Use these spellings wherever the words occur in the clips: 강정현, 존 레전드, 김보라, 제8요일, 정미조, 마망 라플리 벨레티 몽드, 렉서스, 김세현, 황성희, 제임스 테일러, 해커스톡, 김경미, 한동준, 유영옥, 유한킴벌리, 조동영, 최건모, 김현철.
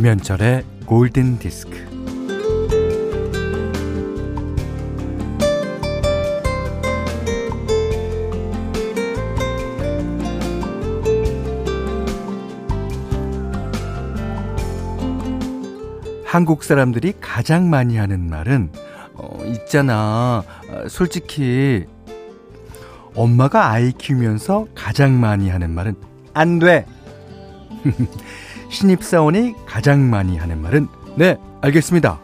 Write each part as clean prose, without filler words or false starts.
김현철의 골든디스크. 한국 사람들이 가장 많이 하는 말은 있잖아, 솔직히. 엄마가 아이 키우면서 가장 많이 하는 말은 안 돼. 신입사원이 가장 많이 하는 말은 네, 알겠습니다.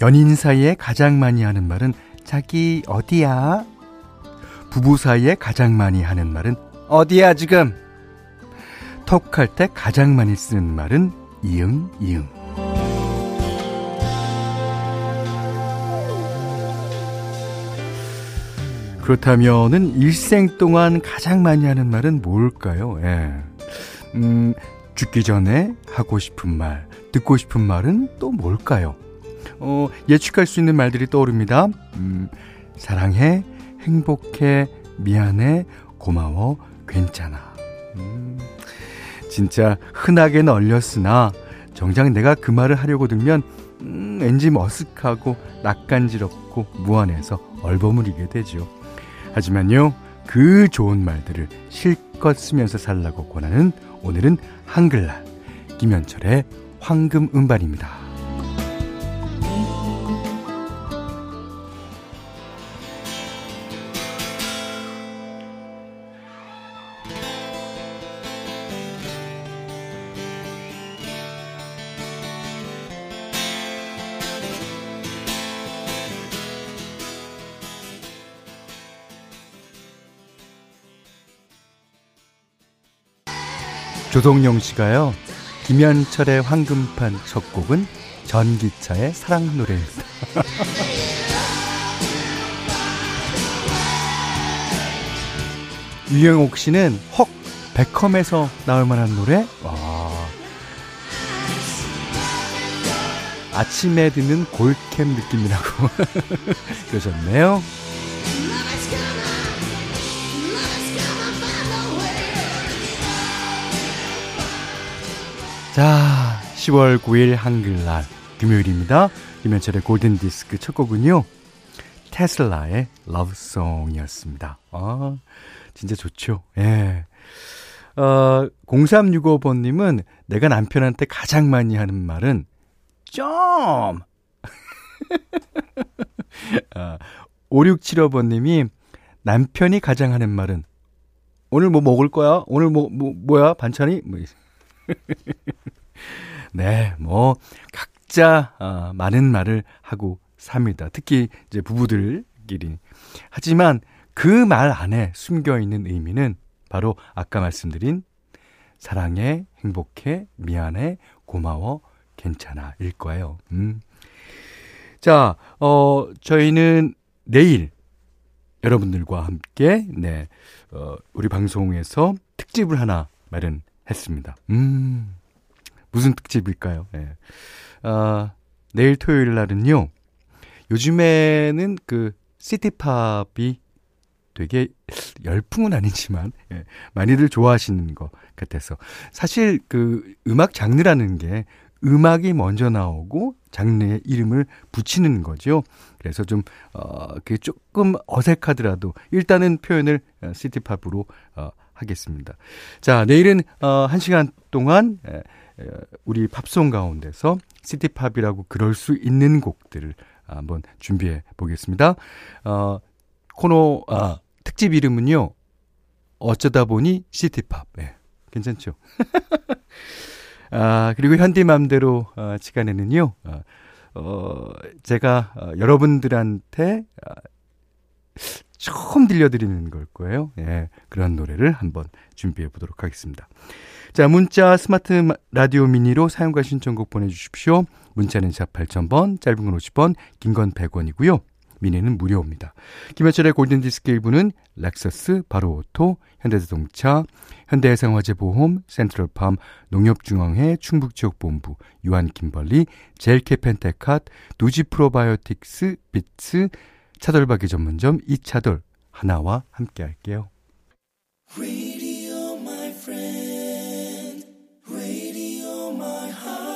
연인 사이에 가장 많이 하는 말은 자기 어디야? 부부 사이에 가장 많이 하는 말은 어디야 지금? 톡할 때 가장 많이 쓰는 말은 이응, 이응. 그렇다면은 일생 동안 가장 많이 하는 말은 뭘까요? 예. 죽기 전에 하고 싶은 말, 듣고 싶은 말은 또 뭘까요? 예측할 수 있는 말들이 떠오릅니다. 사랑해, 행복해, 미안해, 고마워, 괜찮아. 진짜 흔하게는 얼렸으나 정작 내가 그 말을 하려고 들면 왠지 머쓱하고 낯간지럽고 무안해서 얼버무리게 되죠. 하지만요, 그 좋은 말들을 실컷 쓰면서 살라고 권하는 오늘은 한글날, 김현철의 황금 음반입니다. 조동영 씨가요, 김현철의 황금판 첫 곡은 전기차의 사랑 노래입니다. 유영옥 씨는 헉, 백컴에서 나올 만한 노래? 와. 아침에 듣는 골캠 느낌이라고 그러셨네요. 자, 10월 9일 한글날 금요일입니다. 김현철의 골든디스크 첫 곡은요, 테슬라의 러브송이었습니다. 아, 진짜 좋죠. 예. 0365번님은 내가 남편한테 가장 많이 하는 말은 좀. 5675번님이 남편이 가장 하는 말은 오늘 뭐 먹을 거야? 오늘 뭐야? 반찬이? 뭐. 네, 뭐 각자 많은 말을 하고 삽니다. 특히 이제 부부들끼리. 하지만 그 말 안에 숨겨 있는 의미는 바로 아까 말씀드린 사랑해, 행복해, 미안해, 고마워, 괜찮아일 거예요. 자, 저희는 내일 여러분들과 함께 네, 우리 방송에서 특집을 하나 마련했습니다. 무슨 특집일까요? 네. 내일 토요일 날은요, 요즘에는 그 시티팝이 되게 열풍은 아니지만 예, 많이들 좋아하시는 것 같아서, 사실 그 음악 장르라는 게 음악이 먼저 나오고 장르의 이름을 붙이는 거죠. 그래서 좀 그게 조금 어색하더라도 일단은 표현을 시티팝으로 하겠습니다. 자, 내일은 1시간 동안 우리 팝송 가운데서 시티팝이라고 그럴 수 있는 곡들을 한번 준비해 보겠습니다. 코너 특집 이름은요, 어쩌다 보니 시티팝. 네, 괜찮죠? 그리고 현디맘대로 시간에는요, 제가 여러분들한테 처음 들려드리는 걸 거예요. 예, 그런 노래를 한번 준비해 보도록 하겠습니다. 자, 문자 스마트 라디오 미니로 사용과 신청곡 보내주십시오. 문자는 샵 8000번, 짧은 건 50원, 긴 건 100원이고요. 미니는 무료입니다. 김현철의 골든디스크 일부는 렉서스, 바로오토, 현대자동차, 현대해상화재보험, 센트럴팜, 농협중앙회, 충북지역본부, 유한킴벌리, 젤케펜테캇, 누지프로바이오틱스, 비츠, 차돌박이 전문점 이차돌 하나와 함께 할게요. Radio my friend, radio my heart.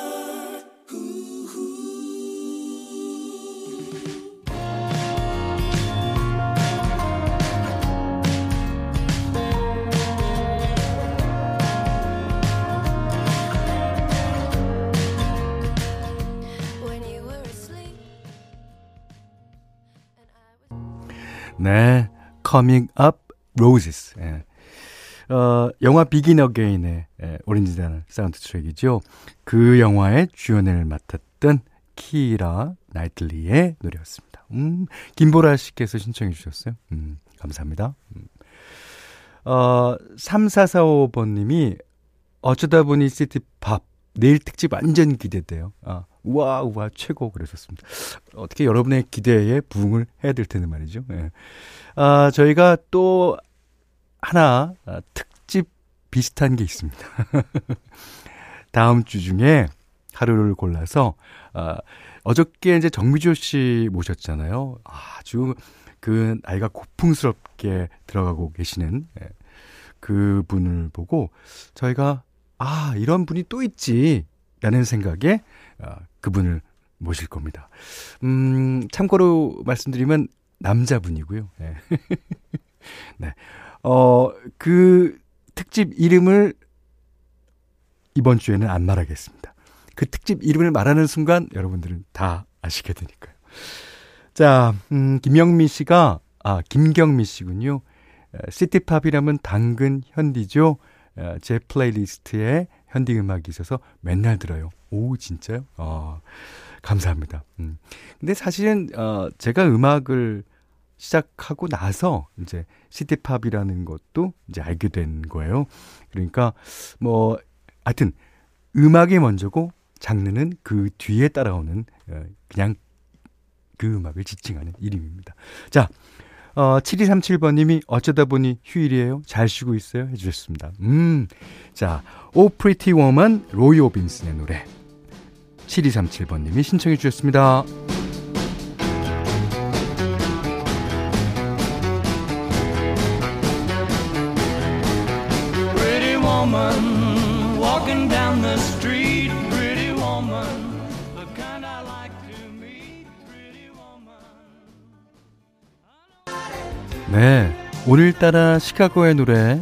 네, Coming Up Roses. 예. 영화 Begin Again의 오리지널 사운드 트랙이죠. 그 영화의 주연을 맡았던 키라 나이틀리의 노래였습니다. 김보라 씨께서 신청해 주셨어요. 감사합니다. 3445번님이 어쩌다 보니 시티팝 내일 특집 완전 기대돼요. 아, 우와 우와 최고 그러셨습니다. 어떻게 여러분의 기대에 부응을 해야 될 텐데 말이죠. 예. 아, 저희가 또 하나 특집 비슷한 게 있습니다. 다음 주 중에 하루를 골라서 어저께 이제 정미조 씨 모셨잖아요. 아주 그 나이가 고풍스럽게 들어가고 계시는 그분을 보고 저희가 아 이런 분이 또 있지 라는 생각에 그분을 모실 겁니다. 참고로 말씀드리면 남자분이고요. 네. 그 특집 이름을 이번 주에는 안 말하겠습니다. 그 특집 이름을 말하는 순간 여러분들은 다 아시게 되니까요. 자, 김영미 씨가, 아, 김경미 씨군요. 시티팝이라면 당근 현디죠. 제 플레이리스트에 현디 음악이 있어서 맨날 들어요. 오, 진짜요? 감사합니다. 근데 사실은, 제가 음악을 시작하고 나서 이제 시티팝이라는 것도 이제 알게 된 거예요. 그러니까 뭐 하여튼 음악이 먼저고 장르는 그 뒤에 따라오는 그냥 그 음악을 지칭하는 이름입니다. 자, 7237번님이 어쩌다 보니 휴일이에요. 잘 쉬고 있어요. 해주셨습니다. 자, Oh Pretty Woman 로이 오빈슨의 노래 7237번님이 신청해 주셨습니다. Walking down the street, pretty woman, the kind I like to meet, pretty woman. 네, 오늘따라 시카고의 노래,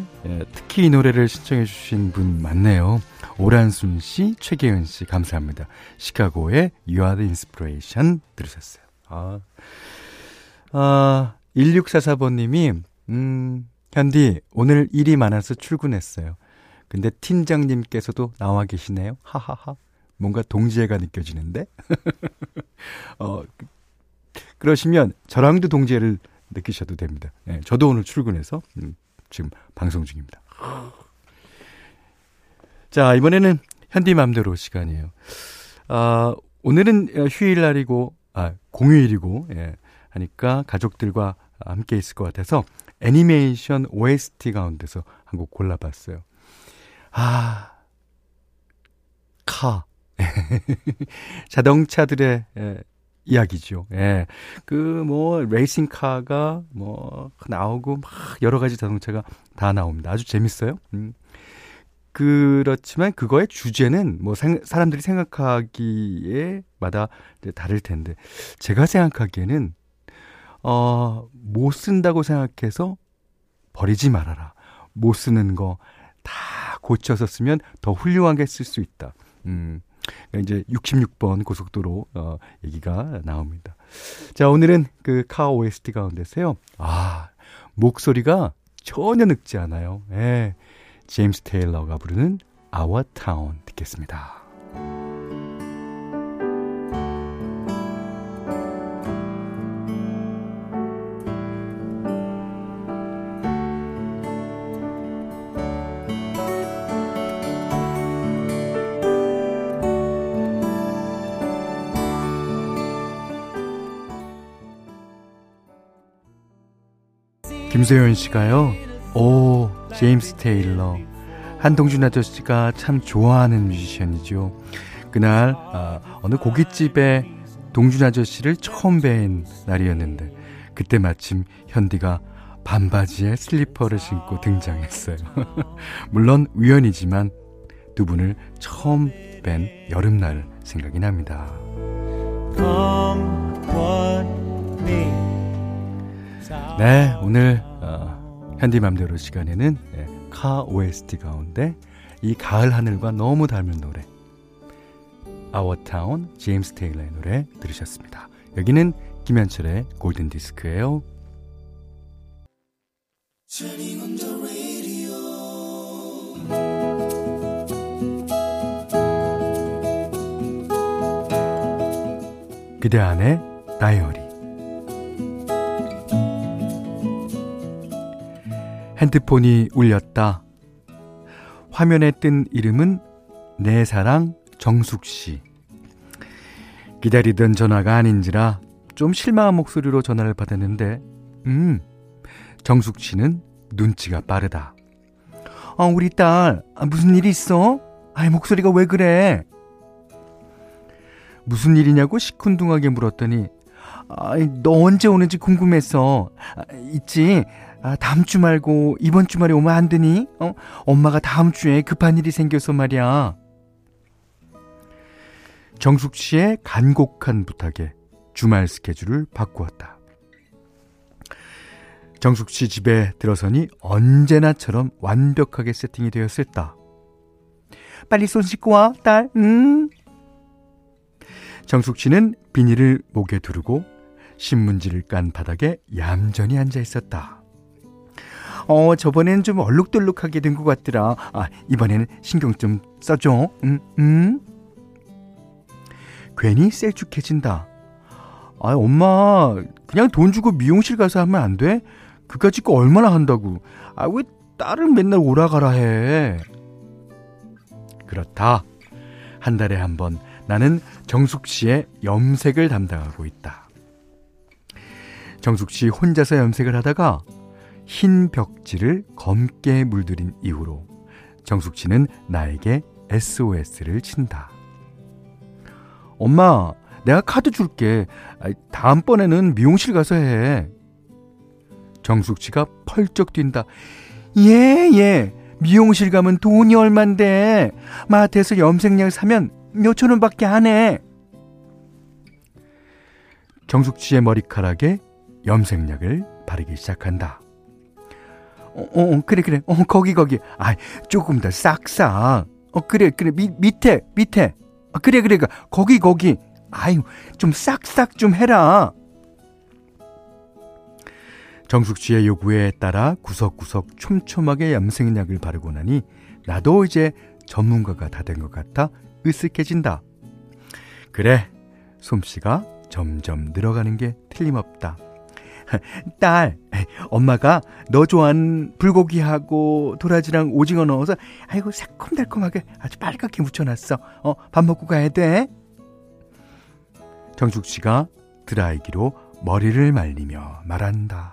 특히 이 노래를 신청해 주신 분 많네요. 오란순 씨, 최계은 씨 감사합니다. 시카고의 You Are The Inspiration 들으셨어요. 1644번님이 현디 오늘 일이 많아서 출근했어요. 근데 팀장님께서도 나와 계시네요. 하하하. 뭔가 동지애가 느껴지는데? 그러시면 저랑도 동지애를 느끼셔도 됩니다. 네, 저도 오늘 출근해서 지금 방송 중입니다. 자, 이번에는 현디 맘대로 시간이에요. 오늘은 휴일날이고 공휴일이고 하니까 가족들과 함께 있을 것 같아서 애니메이션 OST 가운데서 한 곡 골라봤어요. 자동차들의 이야기죠. 예. 그, 뭐, 레이싱카가 뭐, 나오고, 막, 여러 가지 자동차가 다 나옵니다. 아주 재밌어요. 그렇지만 그거의 주제는 뭐, 사람들이 생각하기에 마다 다를 텐데, 제가 생각하기에는, 못 쓴다고 생각해서 버리지 말아라. 못 쓰는 거, 다 고쳐서 쓰면 더 훌륭하게 쓸 수 있다. 이제 66번 고속도로 얘기가 나옵니다. 자, 오늘은 그 카 OST 가운데서요. 목소리가 전혀 늙지 않아요. 예. 제임스 테일러가 부르는 Our Town 듣겠습니다. 김세현 씨가요. 오, 제임스 테일러. 한동준 아저씨가 참 좋아하는 뮤지션이죠. 그날 어느 고깃집에 동준 아저씨를 처음 뵌 날이었는데 그때 마침 현디가 반바지에 슬리퍼를 신고 등장했어요. 물론 우연이지만 두 분을 처음 뵌 여름날 생각이 납니다. 네, 오늘 현디맘대로 시간에는 카 OST 가운데 이 가을 하늘과 너무 닮은 노래 Our Town, 제임스 테일러의 노래 들으셨습니다. 여기는 김현철의 골든디스크예요. Turning on the radio. 그대 안의 다이어리. 핸드폰이 울렸다. 화면에 뜬 이름은 내 사랑 정숙씨. 기다리던 전화가 아닌지라 좀 실망한 목소리로 전화를 받았는데 정숙씨는 눈치가 빠르다. 우리 딸 무슨 일이 있어? 목소리가 왜 그래? 무슨 일이냐고 시큰둥하게 물었더니 너 언제 오는지 궁금해서 있지? 다음 주 말고 이번 주말에 오면 안 되니? 엄마가 다음 주에 급한 일이 생겨서 말이야. 정숙씨의 간곡한 부탁에 주말 스케줄을 바꾸었다. 정숙씨 집에 들어서니 언제나처럼 완벽하게 세팅이 되었을 다. 빨리 손 씻고 와, 딸. 정숙씨는 비닐을 목에 두르고 신문지를 깐 바닥에 얌전히 앉아 있었다. 저번엔 좀 얼룩덜룩하게 된 것 같더라. 이번에는 신경 좀 써줘. 괜히 셀쭉해진다. 엄마, 그냥 돈 주고 미용실 가서 하면 안 돼? 그까짓 거 얼마나 한다고. 왜 딸은 맨날 오라가라 해. 그렇다. 한 달에 한 번 나는 정숙씨의 염색을 담당하고 있다. 정숙씨 혼자서 염색을 하다가 흰 벽지를 검게 물들인 이후로 정숙씨는 나에게 SOS를 친다. 엄마, 내가 카드 줄게. 다음번에는 미용실 가서 해. 정숙씨가 펄쩍 뛴다. 예. 미용실 가면 돈이 얼만데. 마트에서 염색약 사면 몇천 원밖에 안 해. 정숙씨의 머리카락에 염색약을 바르기 시작한다. 그래. 거기. 조금 더 싹싹. 그래. 밑에. 그래. 거기. 좀 싹싹 좀 해라. 정숙씨의 요구에 따라 구석구석 촘촘하게 염색약을 바르고 나니 나도 이제 전문가가 다 된 것 같아 으쓱해진다. 그래, 솜씨가 점점 늘어가는 게 틀림없다. 딸, 엄마가 너 좋아하는 불고기하고 도라지랑 오징어 넣어서 새콤달콤하게 아주 빨갛게 무쳐놨어. 밥 먹고 가야 돼. 정숙씨가 드라이기로 머리를 말리며 말한다.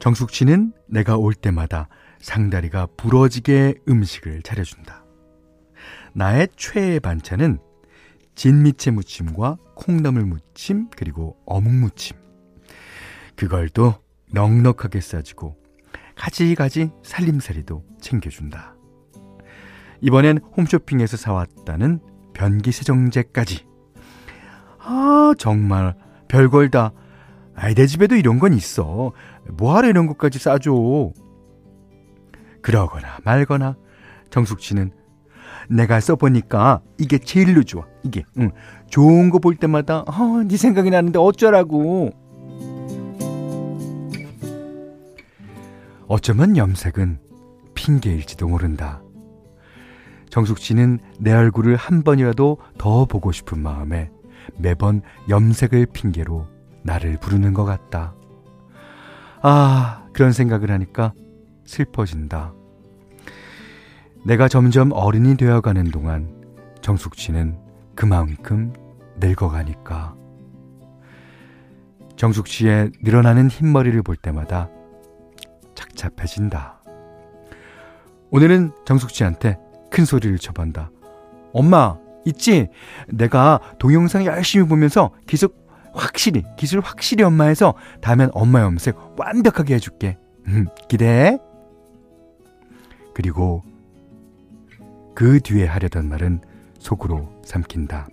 정숙씨는 내가 올 때마다 상다리가 부러지게 음식을 차려준다. 나의 최애 반찬은 진미채 무침과 콩나물 무침 그리고 어묵 무침. 그걸 또 넉넉하게 싸주고 가지가지 살림살이도 챙겨준다. 이번엔 홈쇼핑에서 사왔다는 변기 세정제까지. 정말 별걸다. 내 집에도 이런 건 있어. 뭐하러 이런 것까지 싸줘. 그러거나 말거나 정숙씨는 내가 써보니까 이게 제일로 좋아. 이게 좋은 거 볼 때마다 네 생각이 나는데 어쩌라고. 어쩌면 염색은 핑계일지도 모른다. 정숙씨는 내 얼굴을 한 번이라도 더 보고 싶은 마음에 매번 염색을 핑계로 나를 부르는 것 같다. 그런 생각을 하니까 슬퍼진다. 내가 점점 어른이 되어가는 동안 정숙씨는 그만큼 늙어가니까. 정숙씨의 늘어나는 흰머리를 볼 때마다 착잡해진다. 오늘은 정숙씨한테 큰 소리를 쳐본다. 엄마, 있지? 내가 동영상 열심히 보면서 계속 확실히 기술 확실히 엄마에서 다음엔 엄마의 염색 완벽하게 해줄게. 기대해. 그리고 그 뒤에 하려던 말은 속으로 삼킨다.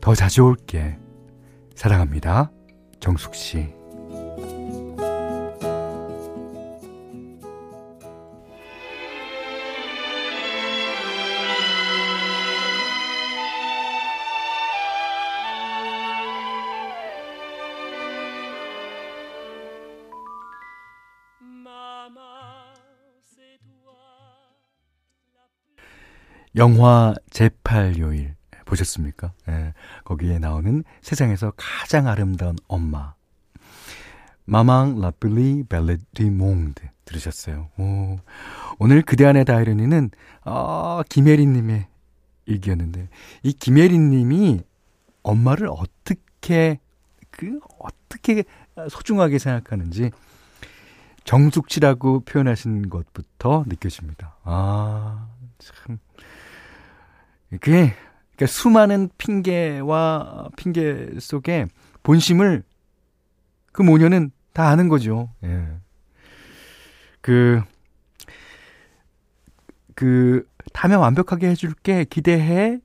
더 자주 올게. 사랑합니다. 정숙씨. 영화 제8요일 보셨습니까? 예, 거기에 나오는 세상에서 가장 아름다운 엄마 마망 라플리 벨레티 몽드 들으셨어요. 오, 오늘 그대 안의 다이러니는 김혜린님의 일기였는데, 이 김혜린님이 엄마를 어떻게 소중하게 생각하는지 정숙치라고 표현하신 것부터 느껴집니다. 아, 참. 그러니까 수많은 핑계와 핑계 속에 본심을 그 모녀는 다 아는 거죠. 예. 다음에 완벽하게 해줄게, 기대해,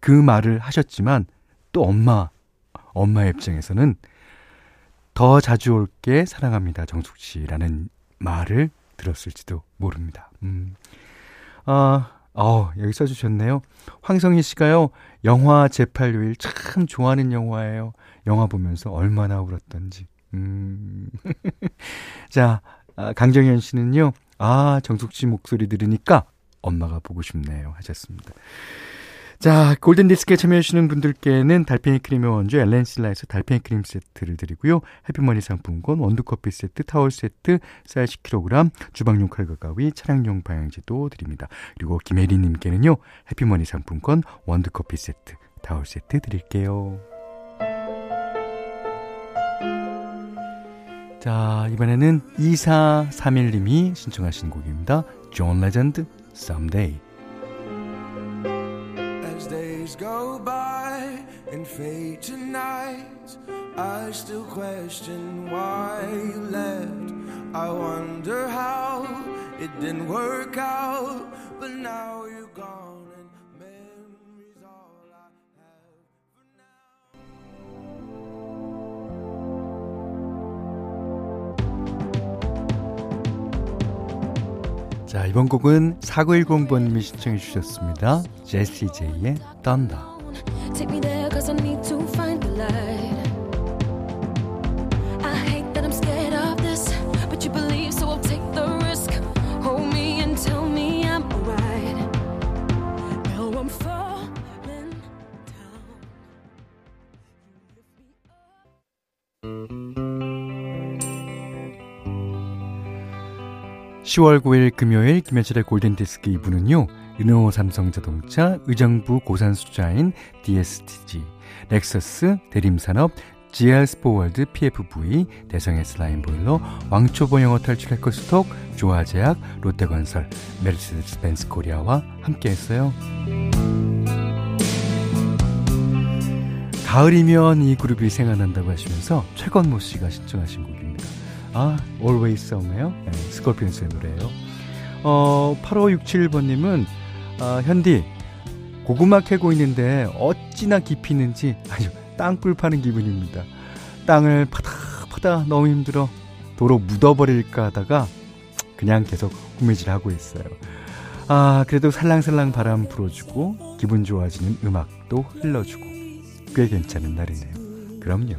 그 말을 하셨지만 또 엄마의 입장에서는 더 자주 올게, 사랑합니다, 정숙 씨라는 말을 들었을지도 모릅니다. 여기 써주셨네요. 황성희 씨가요, 영화 제8요일 참 좋아하는 영화예요. 영화 보면서 얼마나 울었던지. 자, 강정현 씨는요, 정숙 씨 목소리 들으니까 엄마가 보고 싶네요 하셨습니다. 자, 골든디스크에 참여해주시는 분들께는 달팽이 크림의 원조 엘렌실라에서 달팽이 크림 세트를 드리고요, 해피머니 상품권, 원두커피 세트, 타월 세트, 쌀 10kg, 주방용 칼과 가위, 차량용 방향제도 드립니다. 그리고 김혜리님께는요, 해피머니 상품권, 원두커피 세트, 타월 세트 드릴게요. 자, 이번에는 2431님이 신청하신 곡입니다. 존 레전드, Someday. Go by and fade tonight. I still question why you left. I wonder how it didn't work out, but now you're gone and memories all I have for now. 자, 이번 곡은 4910번님이 신청해 주셨습니다. 제시 제이의 Thunder. Take me there cause I need to find the light. I hate that I'm scared of this, but you believe so I'll take the risk. Hold me and tell me I'm alright. Now I'm falling down. 10월 9일 금요일 김현철의 골든디스크 2부는요, 르노 삼성자동차, 의정부 고산수자인 DSTG, 렉서스, 대림산업, GL스포월드 PFV, 대성의 슬라임보일러, 왕초보 영어 탈출 해커스톡, 조화제약, 롯데건설, 메르세데스 벤츠 코리아와 함께했어요. 가을이면 이 그룹이 생각난다고 하시면서 최건모 씨가 신청하신 곡입니다. Always Summer요? 네, 스콜피언스의 노래예요. 8567번님은 현디, 고구마 캐고 있는데 어찌나 깊이 있는지 아주 땅굴 파는 기분입니다. 땅을 파다 너무 힘들어 도로 묻어버릴까 하다가 그냥 계속 꾸미질하고 있어요. 그래도 살랑살랑 바람 불어주고 기분 좋아지는 음악도 흘러주고 꽤 괜찮은 날이네요. 그럼요.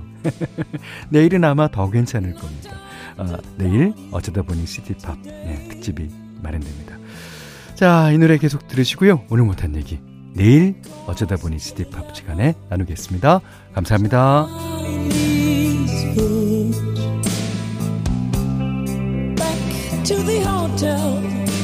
내일은 아마 더 괜찮을 겁니다. 내일 어쩌다 보니 시티팝 특집이 마련됩니다. 자, 이 노래 계속 들으시고요, 오늘 못한 얘기 내일 어쩌다 보니 시티팝 시간에 나누겠습니다. 감사합니다. Back to the hotel.